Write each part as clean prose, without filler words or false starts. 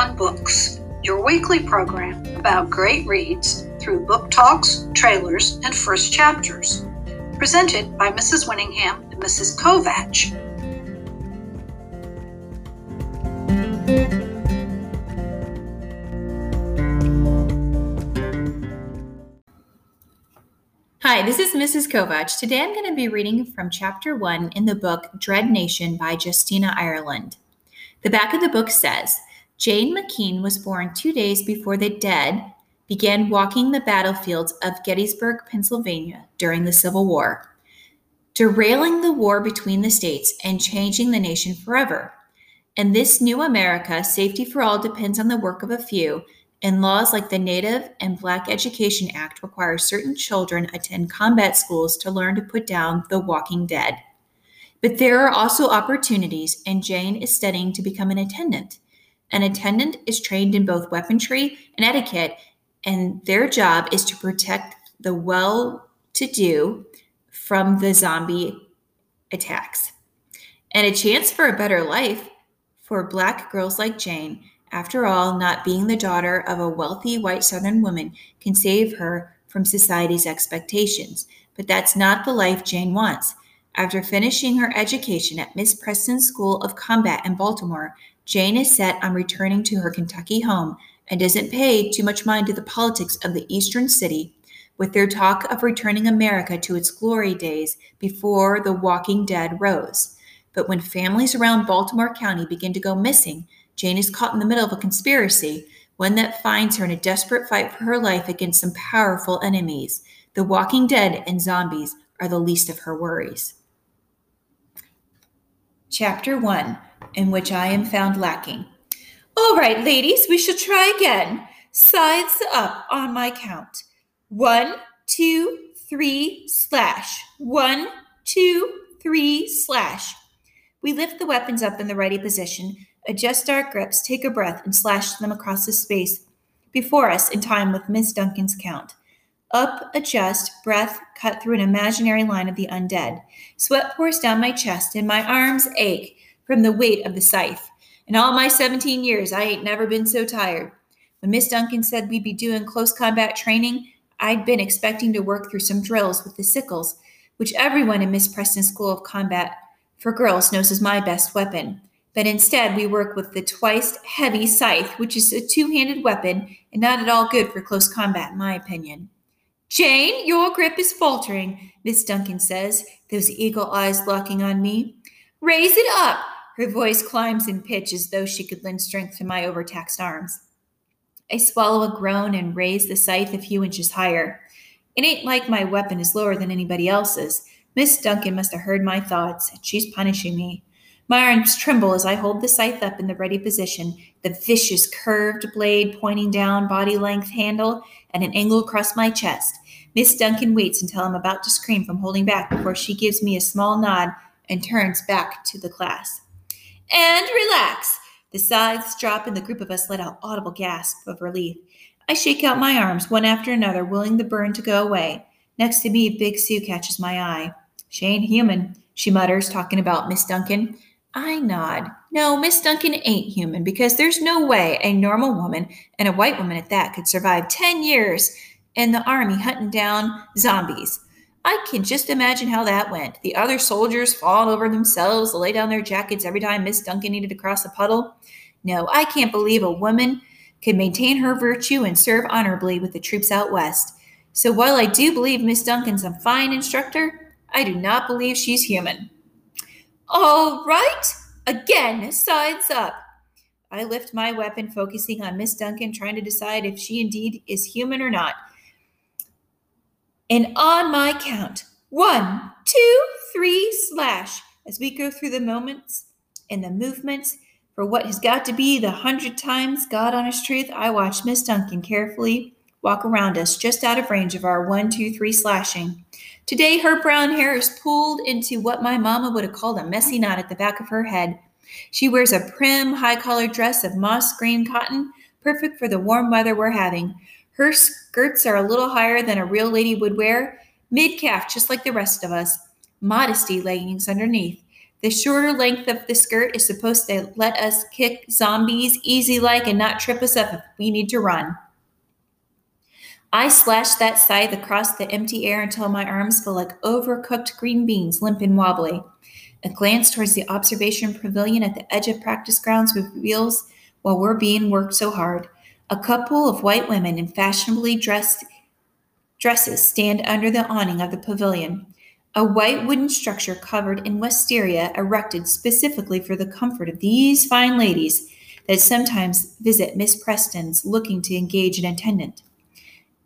on books, your weekly program about great reads through book talks, trailers, and first chapters, presented by Mrs. Winningham and Mrs. Kovach. Hi, this is Mrs. Kovach. Today I'm going to be reading from Chapter 1 in the book Dread Nation by Justina Ireland. The back of the book says, Jane McKeene was born 2 days before the dead began walking the battlefields of Gettysburg, Pennsylvania during the Civil War, derailing the war between the states and changing the nation forever. In this new America, safety for all depends on the work of a few, and laws like the Native and Black Education Act require certain children attend combat schools to learn to put down the walking dead. But there are also opportunities, and Jane is studying to become an attendant. An attendant is trained in both weaponry and etiquette, and their job is to protect the well-to-do from the zombie attacks. And a chance for a better life for Black girls like Jane. After all, not being the daughter of a wealthy white Southern woman can save her from society's expectations, but that's not the life Jane wants. After finishing her education at Miss Preston's School of Combat in Baltimore, Jane is set on returning to her Kentucky home and doesn't pay too much mind to the politics of the eastern city, with their talk of returning America to its glory days before the walking dead rose. But when families around Baltimore County begin to go missing, Jane is caught in the middle of a conspiracy, one that finds her in a desperate fight for her life against some powerful enemies. The walking dead and zombies are the least of her worries. Chapter 1, in which I am found lacking. All right, ladies, we shall try again. Sides up on my count. 1, 2, 3, slash. 1, 2, 3, slash. We lift the weapons up in the ready position, adjust our grips, take a breath, and slash them across the space before us in time with Miss Duncan's count. Up, adjust, breath, cut through an imaginary line of the undead. Sweat pours down my chest, and my arms ache from the weight of the scythe. In all my 17 years, I ain't never been so tired. When Miss Duncan said we'd be doing close combat training, I'd been expecting to work through some drills with the sickles, which everyone in Miss Preston's School of Combat for girls knows is my best weapon. But instead, we work with the twice-heavy scythe, which is a two-handed weapon and not at all good for close combat, in my opinion. Jane, your grip is faltering, Miss Duncan says, those eagle eyes locking on me. Raise it up. Her voice climbs in pitch as though she could lend strength to my overtaxed arms. I swallow a groan and raise the scythe a few inches higher. It ain't like my weapon is lower than anybody else's. Miss Duncan must have heard my thoughts. She's punishing me. My arms tremble as I hold the scythe up in the ready position, the vicious curved blade pointing down body-length handle at an angle across my chest. Miss Duncan waits until I'm about to scream from holding back before she gives me a small nod and turns back to the class. And relax. The scythes drop and the group of us let out audible gasps of relief. I shake out my arms one after another, willing the burn to go away. Next to me, Big Sue catches my eye. She ain't human, she mutters, talking about Miss Duncan. I nod. No, Miss Duncan ain't human, because there's no way a normal woman, and a white woman at that, could survive 10 years in the army hunting down zombies. I can just imagine how that went. The other soldiers fought over themselves to lay down their jackets every time Miss Duncan needed to cross a puddle. No, I can't believe a woman could maintain her virtue and serve honorably with the troops out west. So while I do believe Miss Duncan's a fine instructor, I do not believe she's human. All right, again, sides up. I lift my weapon, focusing on Miss Duncan, trying to decide if she indeed is human or not. And on my count, 1, 2, 3, slash, as we go through the moments and the movements for what has got to be the 100 times God honest truth, I watch Miss Duncan carefully walk around us, just out of range of our 1, 2, 3 slashing. Today, her brown hair is pulled into what my mama would have called a messy knot at the back of her head. She wears a prim, high-collared dress of moss green cotton, perfect for the warm weather we're having. Her skirts are a little higher than a real lady would wear, mid-calf, just like the rest of us. Modesty leggings underneath. The shorter length of the skirt is supposed to let us kick zombies easy-like and not trip us up if we need to run. I slashed that scythe across the empty air until my arms felt like overcooked green beans, limp and wobbly. A glance towards the observation pavilion at the edge of practice grounds reveals while we're being worked so hard. A couple of white women in fashionably dressed dresses stand under the awning of the pavilion. A white wooden structure covered in wisteria erected specifically for the comfort of these fine ladies that sometimes visit Miss Preston's looking to engage an attendant.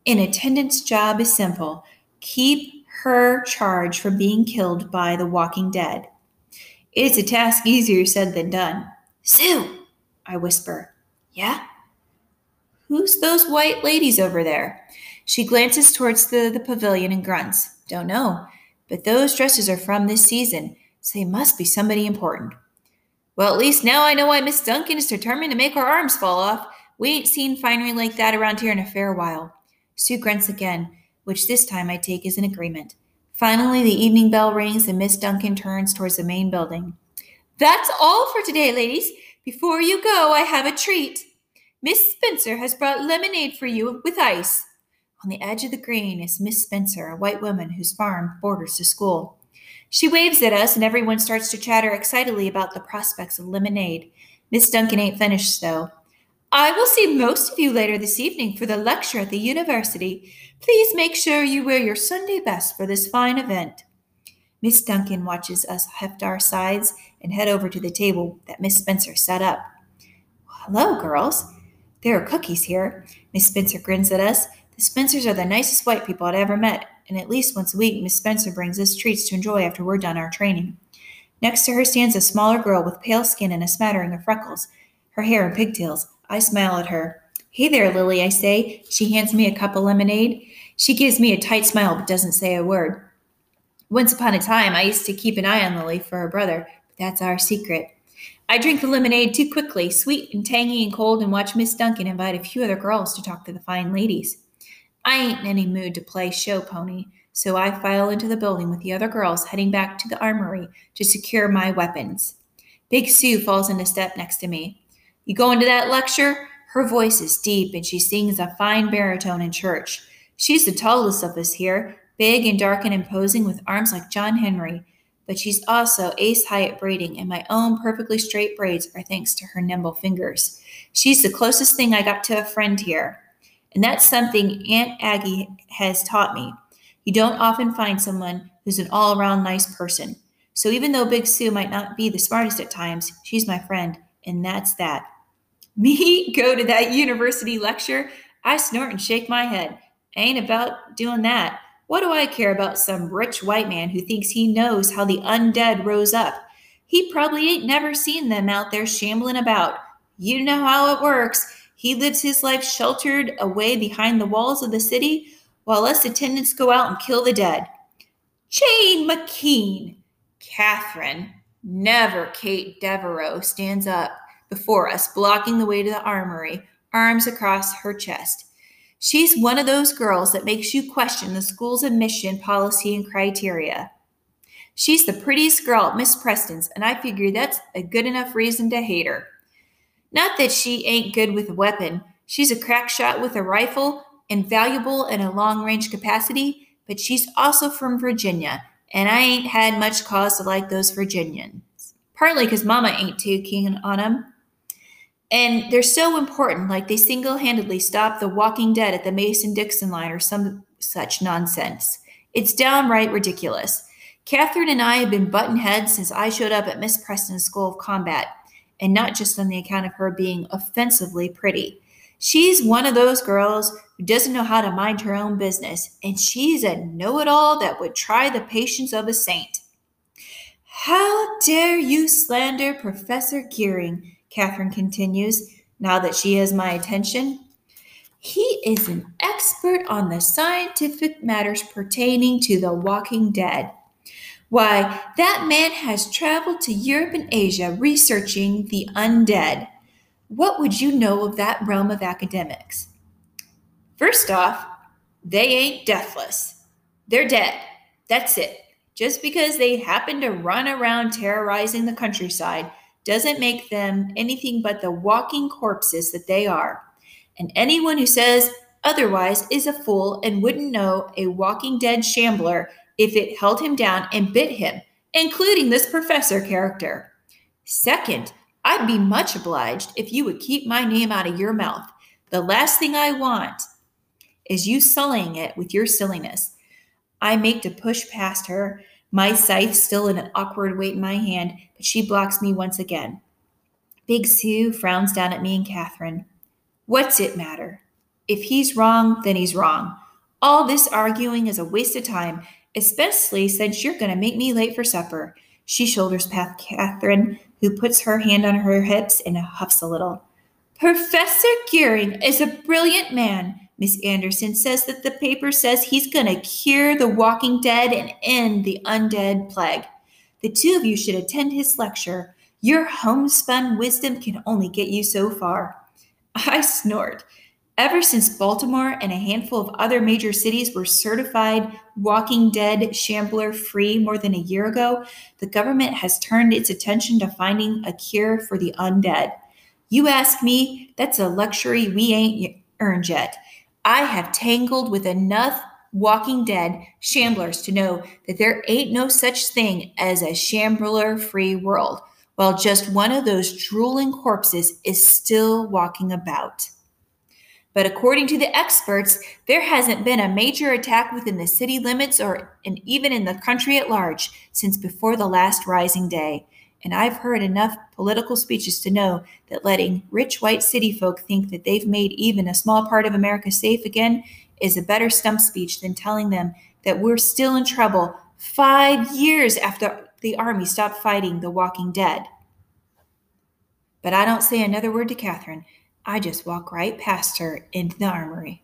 An attendant's job is simple. Keep her charge from being killed by the walking dead. It's a task easier said than done. Sue, I whisper. Yeah? Who's those white ladies over there? She glances towards the pavilion and grunts. Don't know, but those dresses are from this season, so they must be somebody important. Well, at least now I know why Miss Duncan is determined to make our arms fall off. We ain't seen finery like that around here in a fair while. Sue grunts again, which this time I take as an agreement. Finally, the evening bell rings and Miss Duncan turns towards the main building. That's all for today, ladies. Before you go, I have a treat. Miss Spencer has brought lemonade for you with ice. On the edge of the green is Miss Spencer, a white woman whose farm borders the school. She waves at us, and everyone starts to chatter excitedly about the prospects of lemonade. Miss Duncan ain't finished, though. I will see most of you later this evening for the lecture at the university. Please make sure you wear your Sunday best for this fine event. Miss Duncan watches us heft our sides and head over to the table that Miss Spencer set up. Hello, girls. There are cookies here. Miss Spencer grins at us. The Spencers are the nicest white people I'd ever met, and at least once a week, Miss Spencer brings us treats to enjoy after we're done our training. Next to her stands a smaller girl with pale skin and a smattering of freckles, her hair in pigtails. I smile at her. Hey there, Lily, I say. She hands me a cup of lemonade. She gives me a tight smile but doesn't say a word. Once upon a time, I used to keep an eye on Lily for her brother, but that's our secret. I drink the lemonade too quickly, sweet and tangy and cold, and watch Miss Duncan invite a few other girls to talk to the fine ladies. I ain't in any mood to play show pony, so I file into the building with the other girls heading back to the armory to secure my weapons. Big Sue falls into step next to me. You going to that lecture? Her voice is deep, and she sings a fine baritone in church. She's the tallest of us here, big and dark and imposing with arms like John Henry. But she's also ace high at braiding, and my own perfectly straight braids are thanks to her nimble fingers. She's the closest thing I got to a friend here, and that's something Aunt Aggie has taught me. You don't often find someone who's an all-around nice person. So even though Big Sue might not be the smartest at times, she's my friend, and that's that. Me go to that university lecture? I snort and shake my head. I ain't about doing that. What do I care about some rich white man who thinks he knows how the undead rose up? He probably ain't never seen them out there shambling about. You know how it works. He lives his life sheltered away behind the walls of the city while us attendants go out and kill the dead. Jane McKeene, Catherine, never Kate Devereaux, stands up before us, blocking the way to the armory, arms across her chest. She's one of those girls that makes you question the school's admission policy and criteria. She's the prettiest girl at Miss Preston's, and I figure that's a good enough reason to hate her. Not that she ain't good with a weapon. She's a crack shot with a rifle and valuable in a long-range capacity, but she's also from Virginia, and I ain't had much cause to like those Virginians, partly because Mama ain't too keen on 'em. And they're so important, like they single-handedly stopped the walking dead at the Mason-Dixon line or some such nonsense. It's downright ridiculous. Catherine and I have been button heads since I showed up at Miss Preston's School of Combat, and not just on the account of her being offensively pretty. She's one of those girls who doesn't know how to mind her own business, and she's a know-it-all that would try the patience of a saint. How dare you slander Professor Gearing? Catherine continues, now that she has my attention. He is an expert on the scientific matters pertaining to the walking dead. Why, that man has traveled to Europe and Asia researching the undead. What would you know of that realm of academics? First off, they ain't deathless. They're dead. That's it. Just because they happen to run around terrorizing the countryside doesn't make them anything but the walking corpses that they are. And anyone who says otherwise is a fool and wouldn't know a walking dead shambler if it held him down and bit him, including this professor character. Second, I'd be much obliged if you would keep my name out of your mouth. The last thing I want is you sullying it with your silliness. I make to push past her, my scythe still in an awkward weight in my hand, but she blocks me once again. Big Sue frowns down at me and Catherine. What's it matter? If he's wrong, then he's wrong. All this arguing is a waste of time, especially since you're going to make me late for supper. She shoulders past Catherine, who puts her hand on her hips and huffs a little. Professor Gearing is a brilliant man. Miss Anderson says that the paper says he's going to cure the walking dead and end the undead plague. The two of you should attend his lecture. Your homespun wisdom can only get you so far. I snort. Ever since Baltimore and a handful of other major cities were certified walking dead, shambler-free more than a year ago, the government has turned its attention to finding a cure for the undead. You ask me, that's a luxury we ain't earned yet. I have tangled with enough walking dead shamblers to know that there ain't no such thing as a shambler-free world, while just one of those drooling corpses is still walking about. But according to the experts, there hasn't been a major attack within the city limits or even in the country at large since before the last Rising Day. And I've heard enough political speeches to know that letting rich white city folk think that they've made even a small part of America safe again is a better stump speech than telling them that we're still in trouble 5 years after the army stopped fighting the walking dead. But I don't say another word to Catherine. I just walk right past her into the armory.